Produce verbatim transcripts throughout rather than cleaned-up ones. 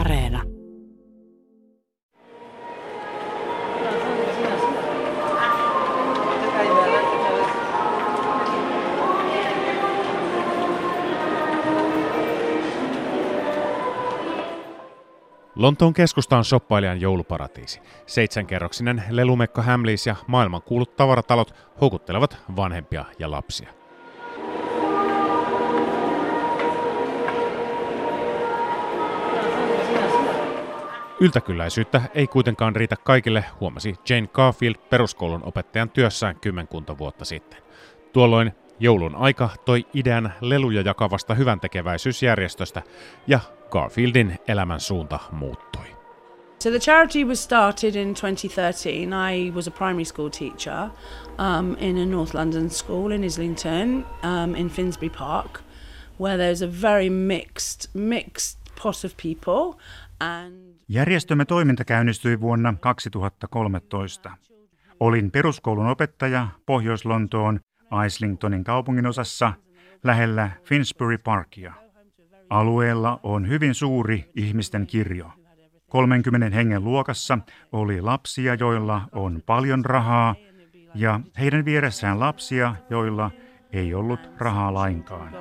Areena. Lontoon keskusta on shoppailijan jouluparatiisi. Seitsemänkerroksinen lelumekko Hamleys ja maailmankuulut tavaratalot houkuttelevat vanhempia ja lapsia. Yltäkylläisyyttä ei kuitenkaan riitä kaikille, huomasi Jane Garfield peruskoulun opettajan työssään kymmenkunta vuotta sitten. Tuolloin joulun aika toi idean leluja jakavasta hyväntekeväisyysjärjestöstä ja Garfieldin elämän suunta muuttui. So the charity was started in twenty thirteen. I was a primary school teacher um, in a North London school in Islington um, in Finsbury Park, where there's a very mixed mixed pot of people. And... Järjestömme toiminta käynnistyi vuonna kaksituhattakolmetoista. Olin peruskoulun opettaja Pohjois-Lontoon Islingtonin kaupunginosassa lähellä Finsbury Parkia. Alueella on hyvin suuri ihmisten kirjo. kolmenkymmenen hengen luokassa oli lapsia, joilla on paljon rahaa, ja heidän vieressään lapsia, joilla ei ollut rahaa lainkaan.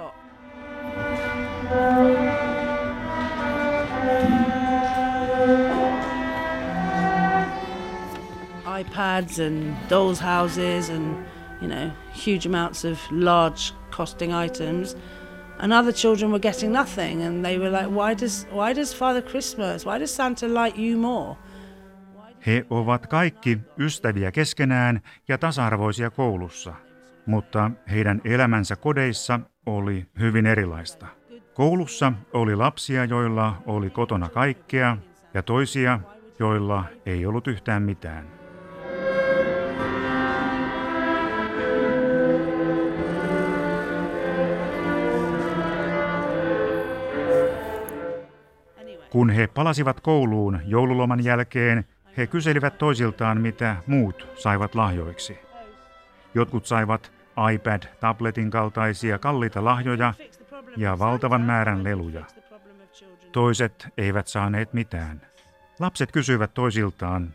iPads and dolls houses and you know huge amounts of large costing items. And other children were getting nothing, and they were like, why does, why does Father Christmas, why does Santa like you more? He ovat kaikki ystäviä keskenään ja tasa-arvoisia koulussa, mutta heidän elämänsä kodeissa oli hyvin erilaista. Koulussa oli lapsia, joilla oli kotona kaikkea, ja toisia, joilla ei ollut yhtään mitään. Kun he palasivat kouluun joululoman jälkeen, he kyselivät toisiltaan, mitä muut saivat lahjoiksi. Jotkut saivat iPad-tabletin kaltaisia kalliita lahjoja ja valtavan määrän leluja. Toiset eivät saaneet mitään. Lapset kysyivät toisiltaan,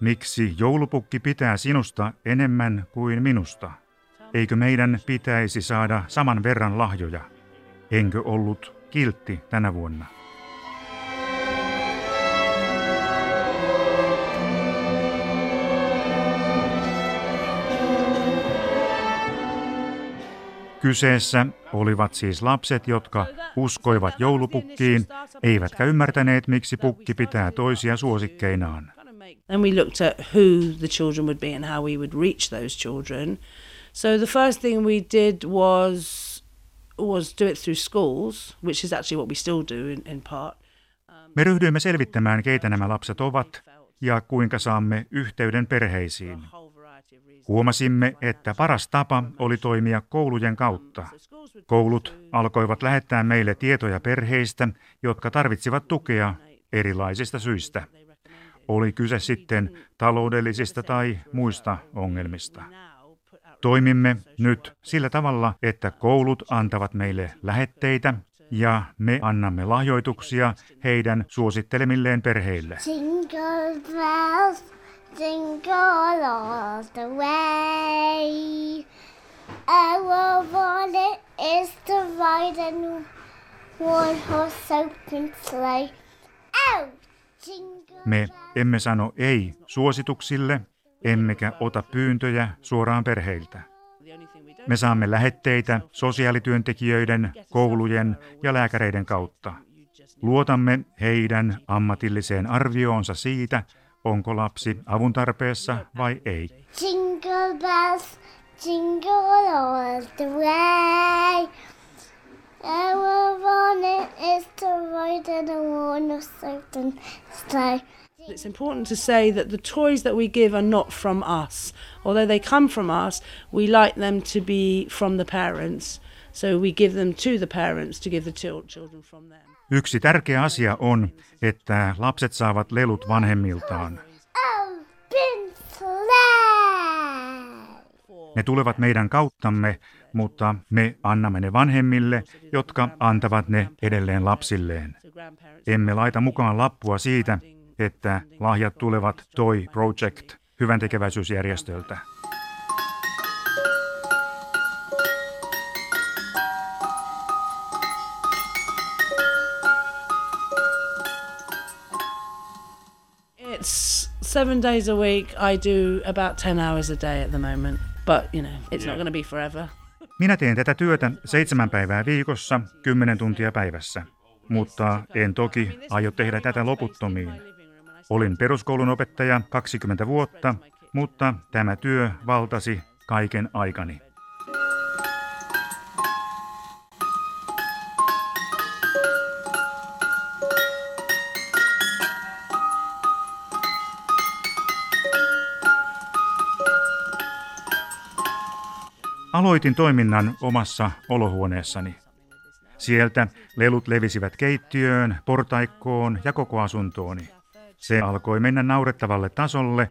miksi joulupukki pitää sinusta enemmän kuin minusta? Eikö meidän pitäisi saada saman verran lahjoja? Enkö ollut kiltti tänä vuonna? Kyseessä olivat siis lapset, jotka uskoivat joulupukkiin, eivätkä ymmärtäneet, miksi pukki pitää toisia suosikkeinaan. Then we looked at who the children would be and how we would reach those children. So the first thing we did was was do it through schools, which is actually what we still do in, in part. Me ryhdyimme selvittämään, keitä nämä lapset ovat ja kuinka saamme yhteyden perheisiin. Huomasimme, että paras tapa oli toimia koulujen kautta. Koulut alkoivat lähettää meille tietoja perheistä, jotka tarvitsivat tukea erilaisista syistä. Oli kyse sitten taloudellisista tai muista ongelmista. Toimimme nyt sillä tavalla, että koulut antavat meille lähetteitä ja me annamme lahjoituksia heidän suosittelemilleen perheille. Jingle all the way. Our wallet is to ride a one horse open sleigh. Oh, jingle. Me emme sano ei suosituksille, emmekä ota pyyntöjä suoraan perheiltä. Me saamme lähetteitä sosiaalityöntekijöiden, koulujen ja lääkäreiden kautta. Luotamme heidän ammatilliseen arvioonsa siitä, onko lapsi avun tarpeessa vai ei. Jingle bells, jingle all the way. Our bonnet is to ride in a one-horse open sleigh. It's important to say that the toys that we give are not from us. Although they come from us, we like them to be from the parents. So we give them to the parents to give the children from them. Yksi tärkeä asia on, että lapset saavat lelut vanhemmiltaan. Ne tulevat meidän kauttamme, mutta me annamme ne vanhemmille, jotka antavat ne edelleen lapsilleen. Emme laita mukaan lappua siitä, että lahjat tulevat Toy Project hyväntekeväisyysjärjestöltä. It's seven days a week. I do about ten hours a day at the moment, but you know, it's not going to be forever. Minä teen tätä työtä seitsemän päivää viikossa, kymmenen tuntia päivässä. Mutta en toki aio tehdä tätä loputtomiin. Olin peruskoulun opettaja kaksikymmentä vuotta, mutta tämä työ valtasi kaiken aikani. Aloitin toiminnan omassa olohuoneessani. Sieltä lelut levisivät keittiöön, portaikkoon ja koko asuntooni. Se alkoi mennä naurettavalle tasolle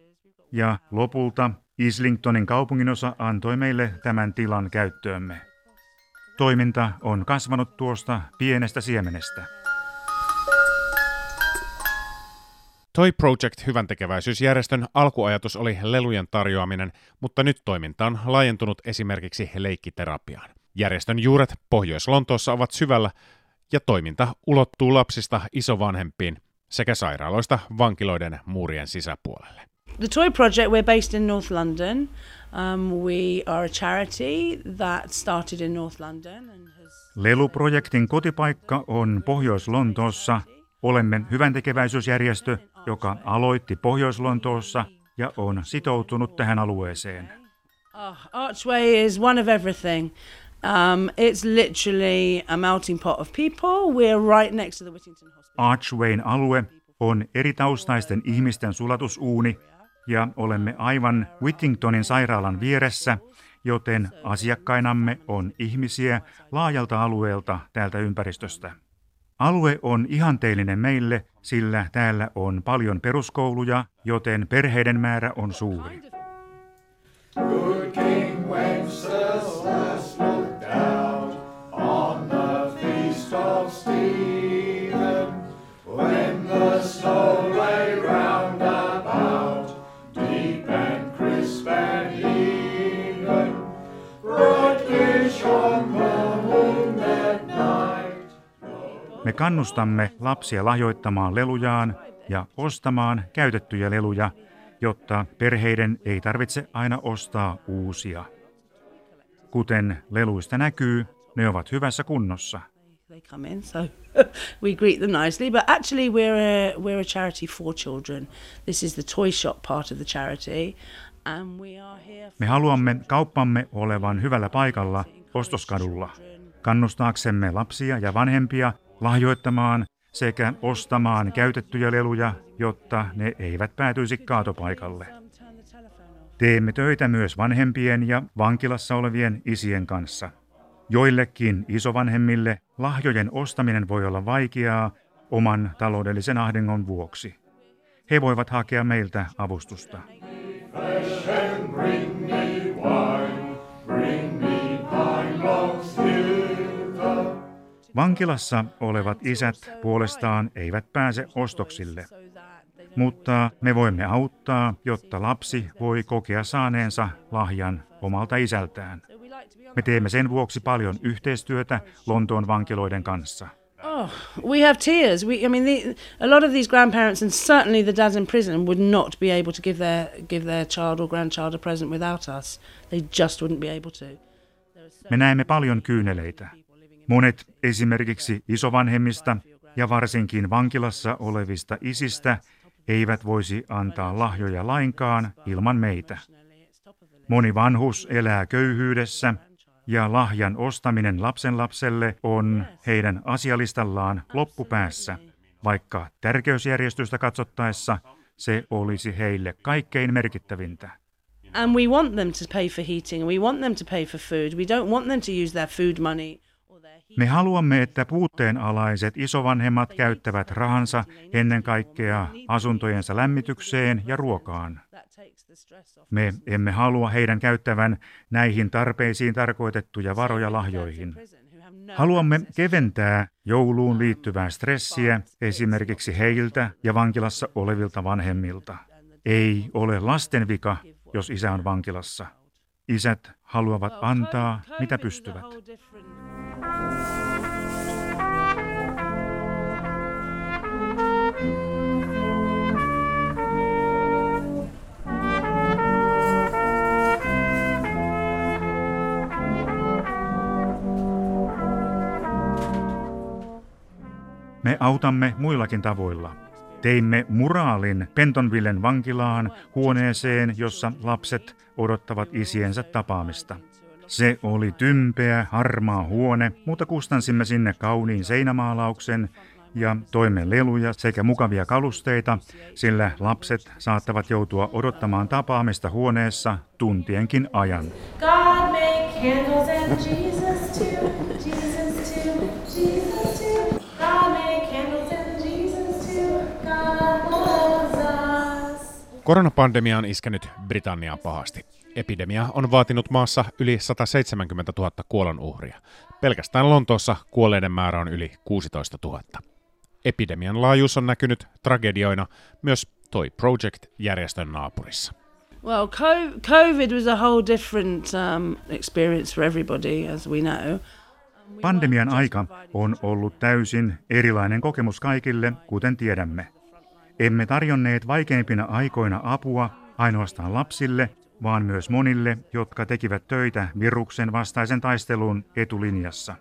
ja lopulta Islingtonin kaupunginosa antoi meille tämän tilan käyttöömme. Toiminta on kasvanut tuosta pienestä siemenestä. Toy Project hyväntekeväisyysjärjestön alkuajatus oli lelujen tarjoaminen, mutta nyt toiminta on laajentunut esimerkiksi leikkiterapiaan. Järjestön juuret Pohjois-Lontoossa ovat syvällä ja toiminta ulottuu lapsista isovanhempiin sekä sairaaloista vankiloiden muurien sisäpuolelle. The Toy Project, we're based in North London. Um, we are a charity that started in North London. And has... Leluprojektin kotipaikka on Pohjois-Lontoossa. Olemme hyväntekeväisyysjärjestö, joka aloitti Pohjois-Lontoossa ja on sitoutunut tähän alueeseen. Oh, Archway is one of everything. Um, it's literally a melting pot of people. We're right next to the Whittington Hospital. Archwayn alue on eri taustaisten ihmisten sulatusuuni ja olemme aivan Whittingtonin sairaalan vieressä, joten asiakkainamme on ihmisiä laajalta alueelta täältä ympäristöstä. Alue on ihanteellinen meille, sillä täällä on paljon peruskouluja, joten perheiden määrä on suuri. Me kannustamme lapsia lahjoittamaan lelujaan ja ostamaan käytettyjä leluja, jotta perheiden ei tarvitse aina ostaa uusia. Kuten leluista näkyy, ne ovat hyvässä kunnossa. Me haluamme kauppamme olevan hyvällä paikalla ostoskadulla, kannustaaksemme lapsia ja vanhempia lahjoittamaan sekä ostamaan käytettyjä leluja, jotta ne eivät päätyisi kaatopaikalle. Teemme töitä myös vanhempien ja vankilassa olevien isien kanssa. Joillekin isovanhemmille lahjojen ostaminen voi olla vaikeaa oman taloudellisen ahdingon vuoksi. He voivat hakea meiltä avustusta. Vankilassa olevat isät puolestaan eivät pääse ostoksille, mutta me voimme auttaa, jotta lapsi voi kokea saaneensa lahjan omalta isältään. Me teemme sen vuoksi paljon yhteistyötä Lontoon vankiloiden kanssa. Oh, we have tears. We, I mean, the, a lot of these grandparents and certainly the dads in prison would not be able to give their, give their child or grandchild a present without us. They just wouldn't be able to. Me näemme paljon kyyneleitä. Monet esimerkiksi isovanhemmista ja varsinkin vankilassa olevista isistä eivät voisi antaa lahjoja lainkaan ilman meitä. Moni vanhus elää köyhyydessä ja lahjan ostaminen lapsenlapselle on heidän asialistallaan loppupäässä, vaikka tärkeysjärjestystä katsottaessa se olisi heille kaikkein merkittävintä. And we want them to pay for heating, we want them to pay for food, we don't want them to use their food money. Me haluamme, että puutteenalaiset isovanhemmat käyttävät rahansa ennen kaikkea asuntojensa lämmitykseen ja ruokaan. Me emme halua heidän käyttävän näihin tarpeisiin tarkoitettuja varoja lahjoihin. Haluamme keventää jouluun liittyvää stressiä esimerkiksi heiltä ja vankilassa olevilta vanhemmilta. Ei ole lasten vika, jos isä on vankilassa. Isät haluavat antaa, mitä pystyvät. Me autamme muillakin tavoilla. Teimme muraalin Pentonvillen vankilaan huoneeseen, jossa lapset odottavat isiensä tapaamista. Se oli tympeä, harmaa huone, mutta kustansimme sinne kauniin seinämaalauksen ja toimme leluja sekä mukavia kalusteita, sillä lapset saattavat joutua odottamaan tapaamista huoneessa tuntienkin ajan. God make candles and Jesus too, Jesus too, Jesus too. God make candles and Jesus too, God loves us. Koronapandemia on iskenyt Britanniaan pahasti. Epidemia on vaatinut maassa yli sata seitsemänkymmentätuhatta kuolonuhria. Pelkästään Lontoossa kuolleiden määrä on yli kuusitoistatuhatta. Epidemian laajuus on näkynyt tragedioina myös Toy Project-järjestön naapurissa. Well, COVID was a whole different experience for everybody, as we know. Pandemian aika on ollut täysin erilainen kokemus kaikille, kuten tiedämme. Emme tarjonneet vaikeimpina aikoina apua ainoastaan lapsille, vaan myös monille, jotka tekivät töitä viruksen vastaisen taistelun etulinjassa.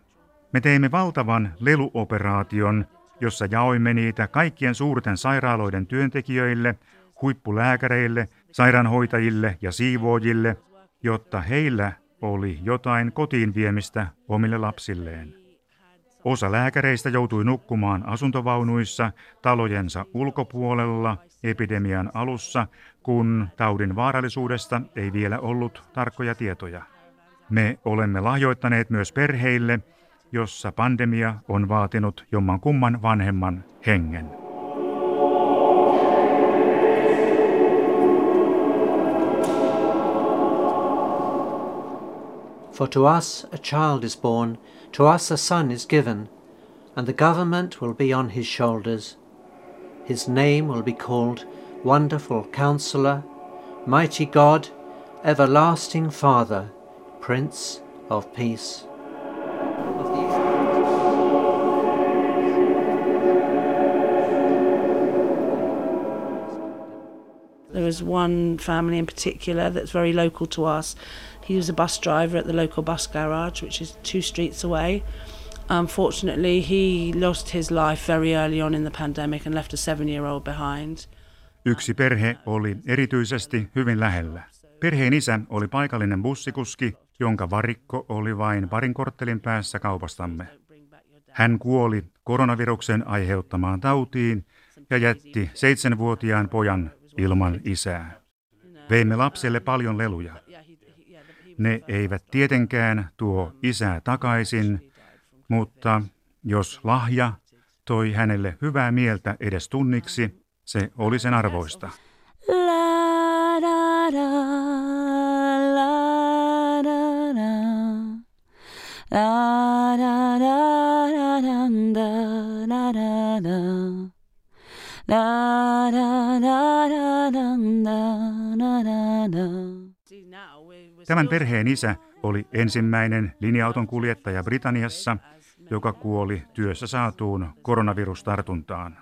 Me teimme valtavan leluoperaation, jossa jaoimme niitä kaikkien suurten sairaaloiden työntekijöille, huippulääkäreille, sairaanhoitajille ja siivoojille, jotta heillä oli jotain kotiin viemistä omille lapsilleen. Osa lääkäreistä joutui nukkumaan asuntovaunuissa talojensa ulkopuolella epidemian alussa, kun taudin vaarallisuudesta ei vielä ollut tarkkoja tietoja. Me olemme lahjoittaneet myös perheille, jossa pandemia on vaatinut jommankumman vanhemman hengen. For to us a child is born, to us a son is given, and the government will be on his shoulders. His name will be called Wonderful Counselor, Mighty God, Everlasting Father, Prince of Peace. There was one family in particular that's very local to us. He was a bus driver at the local bus garage, which is two streets away. Unfortunately, he lost his life very early on in the pandemic and left a seven-year-old behind. Yksi perhe oli erityisesti hyvin lähellä. Perheen isä oli paikallinen bussikuski, jonka varikko oli vain parin korttelin päässä kaupastamme. Hän kuoli koronaviruksen aiheuttamaan tautiin ja jätti seitsemänvuotiaan pojan ilman isää. Veimme lapselle paljon leluja. Ne eivät tietenkään tuo isää takaisin, mutta jos lahja toi hänelle hyvää mieltä edes tunniksi, se oli sen arvoista. Tämän perheen isä oli ensimmäinen linja-auton kuljettaja Britanniassa, joka kuoli työssä saatuun koronavirustartuntaan.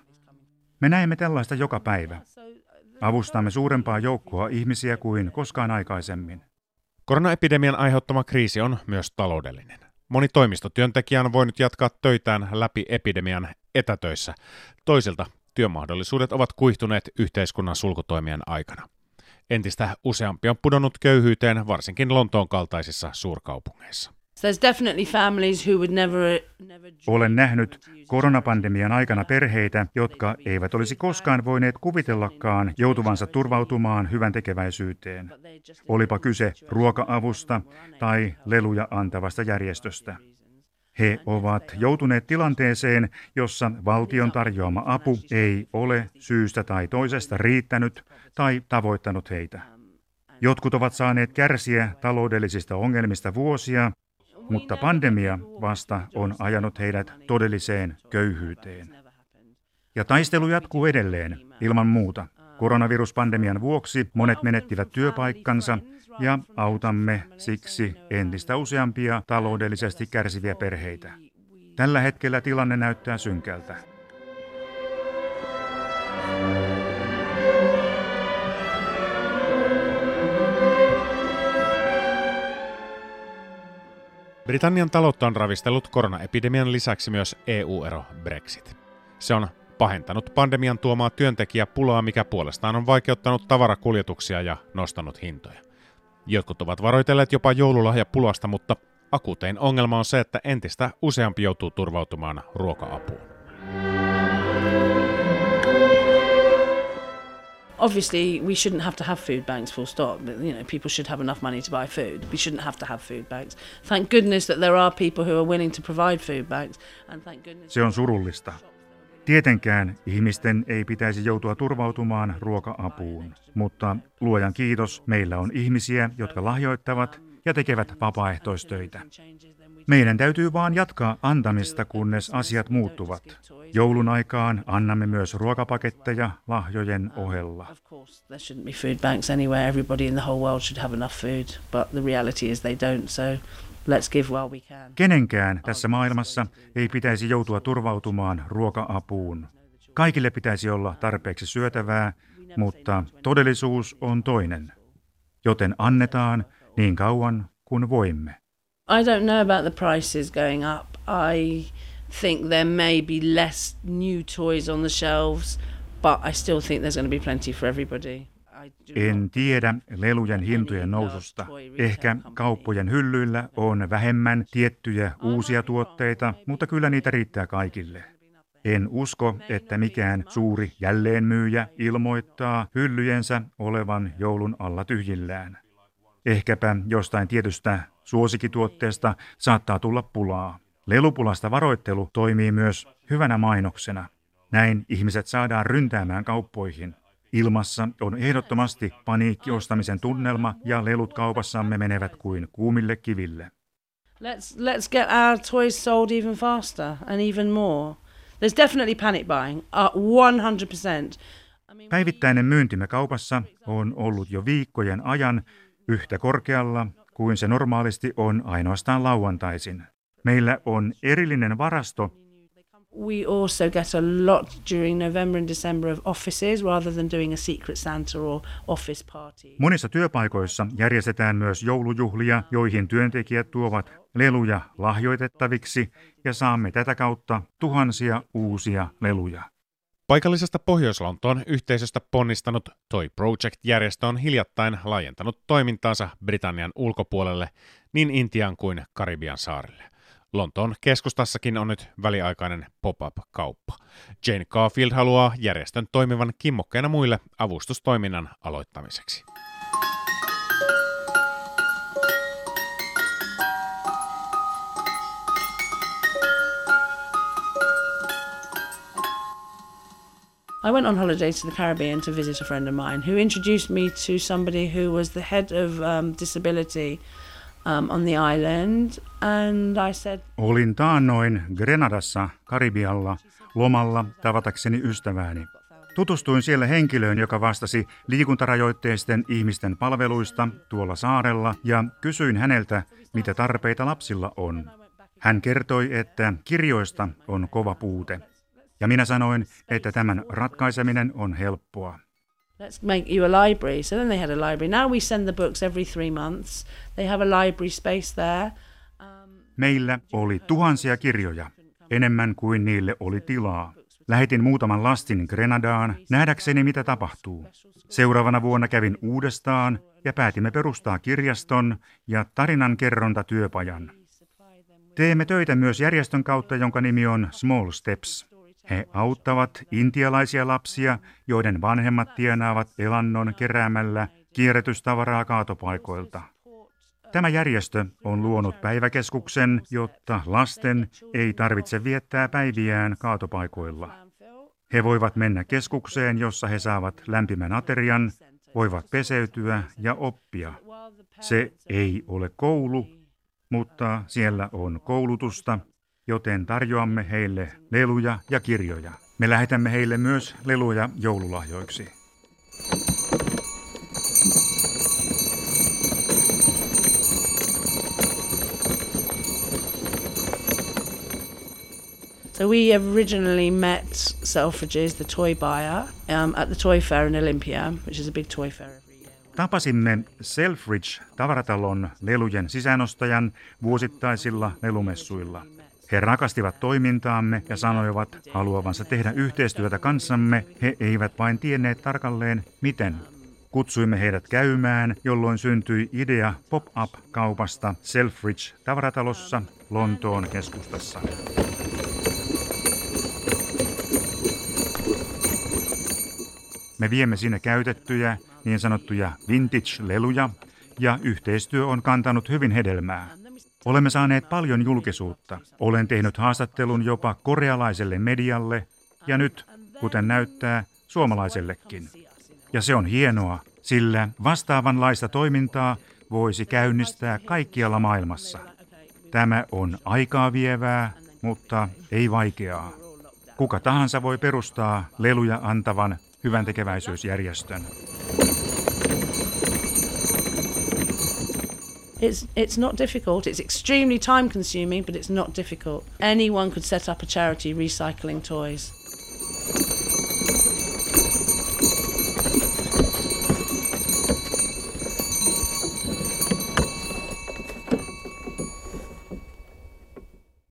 Me näemme tällaista joka päivä. Avustamme suurempaa joukkoa ihmisiä kuin koskaan aikaisemmin. Koronaepidemian aiheuttama kriisi on myös taloudellinen. Moni toimistotyöntekijä on voinut jatkaa töitään läpi epidemian etätöissä. Toisilta työmahdollisuudet ovat kuihtuneet yhteiskunnan sulkutoimien aikana. Entistä useampi on pudonnut köyhyyteen, varsinkin Lontoon kaltaisissa suurkaupungeissa. Olen nähnyt koronapandemian aikana perheitä, jotka eivät olisi koskaan voineet kuvitellakaan joutuvansa turvautumaan hyväntekeväisyyteen. Olipa kyse ruoka-avusta tai leluja antavasta järjestöstä. He ovat joutuneet tilanteeseen, jossa valtion tarjoama apu ei ole syystä tai toisesta riittänyt tai tavoittanut heitä. Jotkut ovat saaneet kärsiä taloudellisista ongelmista vuosia, mutta pandemia vasta on ajanut heidät todelliseen köyhyyteen. Ja taistelu jatkuu edelleen, ilman muuta. Koronaviruspandemian vuoksi monet menettivät työpaikkansa ja autamme siksi entistä useampia taloudellisesti kärsiviä perheitä. Tällä hetkellä tilanne näyttää synkältä. Britannian taloutta on ravistellut koronaepidemian lisäksi myös E U-ero Brexit. Se on pahentanut pandemian tuomaa työntekijäpulaa, mikä puolestaan on vaikeuttanut tavarakuljetuksia ja nostanut hintoja. Jotkut ovat varoitelleet jopa joululahjapulasta, mutta akuutein ongelma on se, että entistä useampi joutuu turvautumaan ruoka-apuun. Obviously we shouldn't have to have food banks full stop, but you know people should have enough money to buy food. We shouldn't have to have food banks. Thank goodness that there are people who are willing to provide food banks and thank goodness. Se on surullista. Tietenkään ihmisten ei pitäisi joutua turvautumaan ruoka-apuun, mutta luojan kiitos, meillä on ihmisiä, jotka lahjoittavat ja tekevät vapaaehtoistöitä. Meidän täytyy vaan jatkaa antamista, kunnes asiat muuttuvat. Joulun aikaan annamme myös ruokapaketteja lahjojen ohella. Kenenkään tässä maailmassa ei pitäisi joutua turvautumaan ruoka-apuun. Kaikille pitäisi olla tarpeeksi syötävää, mutta todellisuus on toinen. Joten annetaan niin kauan kuin voimme. I don't know about the prices going up. I think there may be less new toys on the shelves, but I still think there's going to be plenty for everybody. En tiedä lelujen hintojen noususta. Ehkä kauppojen hyllyillä on vähemmän tiettyjä uusia tuotteita, mutta kyllä niitä riittää kaikille. En usko, että mikään suuri jälleenmyyjä ilmoittaa hyllyjensä olevan joulun alla tyhjillään. Ehkäpä jostain tietystä suosikituotteesta saattaa tulla pulaa. Lelupulasta varoittelu toimii myös hyvänä mainoksena. Näin ihmiset saadaan ryntäämään kauppoihin. Ilmassa on ehdottomasti paniikkiostamisen tunnelma ja lelut kaupassamme menevät kuin kuumille kiville. Let's, let's get our toys sold even faster and even more. There's definitely panic buying, one hundred percent. Päivittäinen myyntimme kaupassa on ollut jo viikkojen ajan yhtä korkealla kuin se normaalisti on ainoastaan lauantaisin. Meillä on erillinen varasto. We also get a lot during November and December of offices rather than doing a secret Santa or office party. Monissa työpaikoissa järjestetään myös joulujuhlia, joihin työntekijät tuovat leluja lahjoitettaviksi ja saamme tätä kautta tuhansia uusia leluja. Paikallisesta Pohjois-Lontoon yhteisöstä ponnistanut Toy Project-järjestö on hiljattain laajentanut toimintaansa Britannian ulkopuolelle niin Intiaan kuin Karibian saarille. Lontoon keskustassakin on nyt väliaikainen pop-up-kauppa. Jane Garfield haluaa järjestön toimivan kimmokkeena muille avustustoiminnan aloittamiseksi. I went on holiday to the Caribbean to visit a friend of mine who introduced me to somebody who was the head of um, disability Um, on the island, and I said... Olin taannoin Grenadassa, Karibialla, lomalla tavatakseni ystävääni. Tutustuin siellä henkilöön, joka vastasi liikuntarajoitteisten ihmisten palveluista tuolla saarella, ja kysyin häneltä, mitä tarpeita lapsilla on. Hän kertoi, että kirjoista on kova puute, ja minä sanoin, että tämän ratkaiseminen on helppoa. Let's make you a library. So then they had a library. Now we send the books every three months. They have a library space there. Meillä oli tuhansia kirjoja, enemmän kuin niille oli tilaa. Lähetin muutaman lastin Grenadaan nähdäkseni, mitä tapahtuu. Seuraavana vuonna kävin uudestaan ja päätimme perustaa kirjaston ja tarinankerrontatyöpajan. Teemme töitä myös järjestön kautta, jonka nimi on Small Steps. He auttavat intialaisia lapsia, joiden vanhemmat tienaavat elannon keräämällä kierrätystavaraa kaatopaikoilta. Tämä järjestö on luonut päiväkeskuksen, jotta lasten ei tarvitse viettää päiviään kaatopaikoilla. He voivat mennä keskukseen, jossa he saavat lämpimän aterian, voivat peseytyä ja oppia. Se ei ole koulu, mutta siellä on koulutusta, joten tarjoamme heille leluja ja kirjoja. Me lähetämme heille myös leluja joululahjoiksi. So we originally met Selfridges, the toy buyer, um, at the toy fair in Olympia, which is a big toy fair every year. Tapasimme Selfridge-tavaratalon lelujen sisäänostajan vuosittaisilla lelumessuilla. He rakastivat toimintaamme ja sanoivat haluavansa tehdä yhteistyötä kanssamme. He eivät vain tienneet tarkalleen, miten. Kutsuimme heidät käymään, jolloin syntyi idea pop-up-kaupasta Selfridge-tavaratalossa Lontoon keskustassa. Me viemme sinne käytettyjä, niin sanottuja vintage-leluja, ja yhteistyö on kantanut hyvin hedelmää. Olemme saaneet paljon julkisuutta. Olen tehnyt haastattelun jopa korealaiselle medialle, ja nyt, kuten näyttää, suomalaisellekin. Ja se on hienoa, sillä vastaavanlaista toimintaa voisi käynnistää kaikkialla maailmassa. Tämä on aikaa vievää, mutta ei vaikeaa. Kuka tahansa voi perustaa leluja antavan hyväntekeväisyysjärjestön. It's it's not difficult. It's extremely time consuming, but it's not difficult. Anyone could set up a charity recycling toys.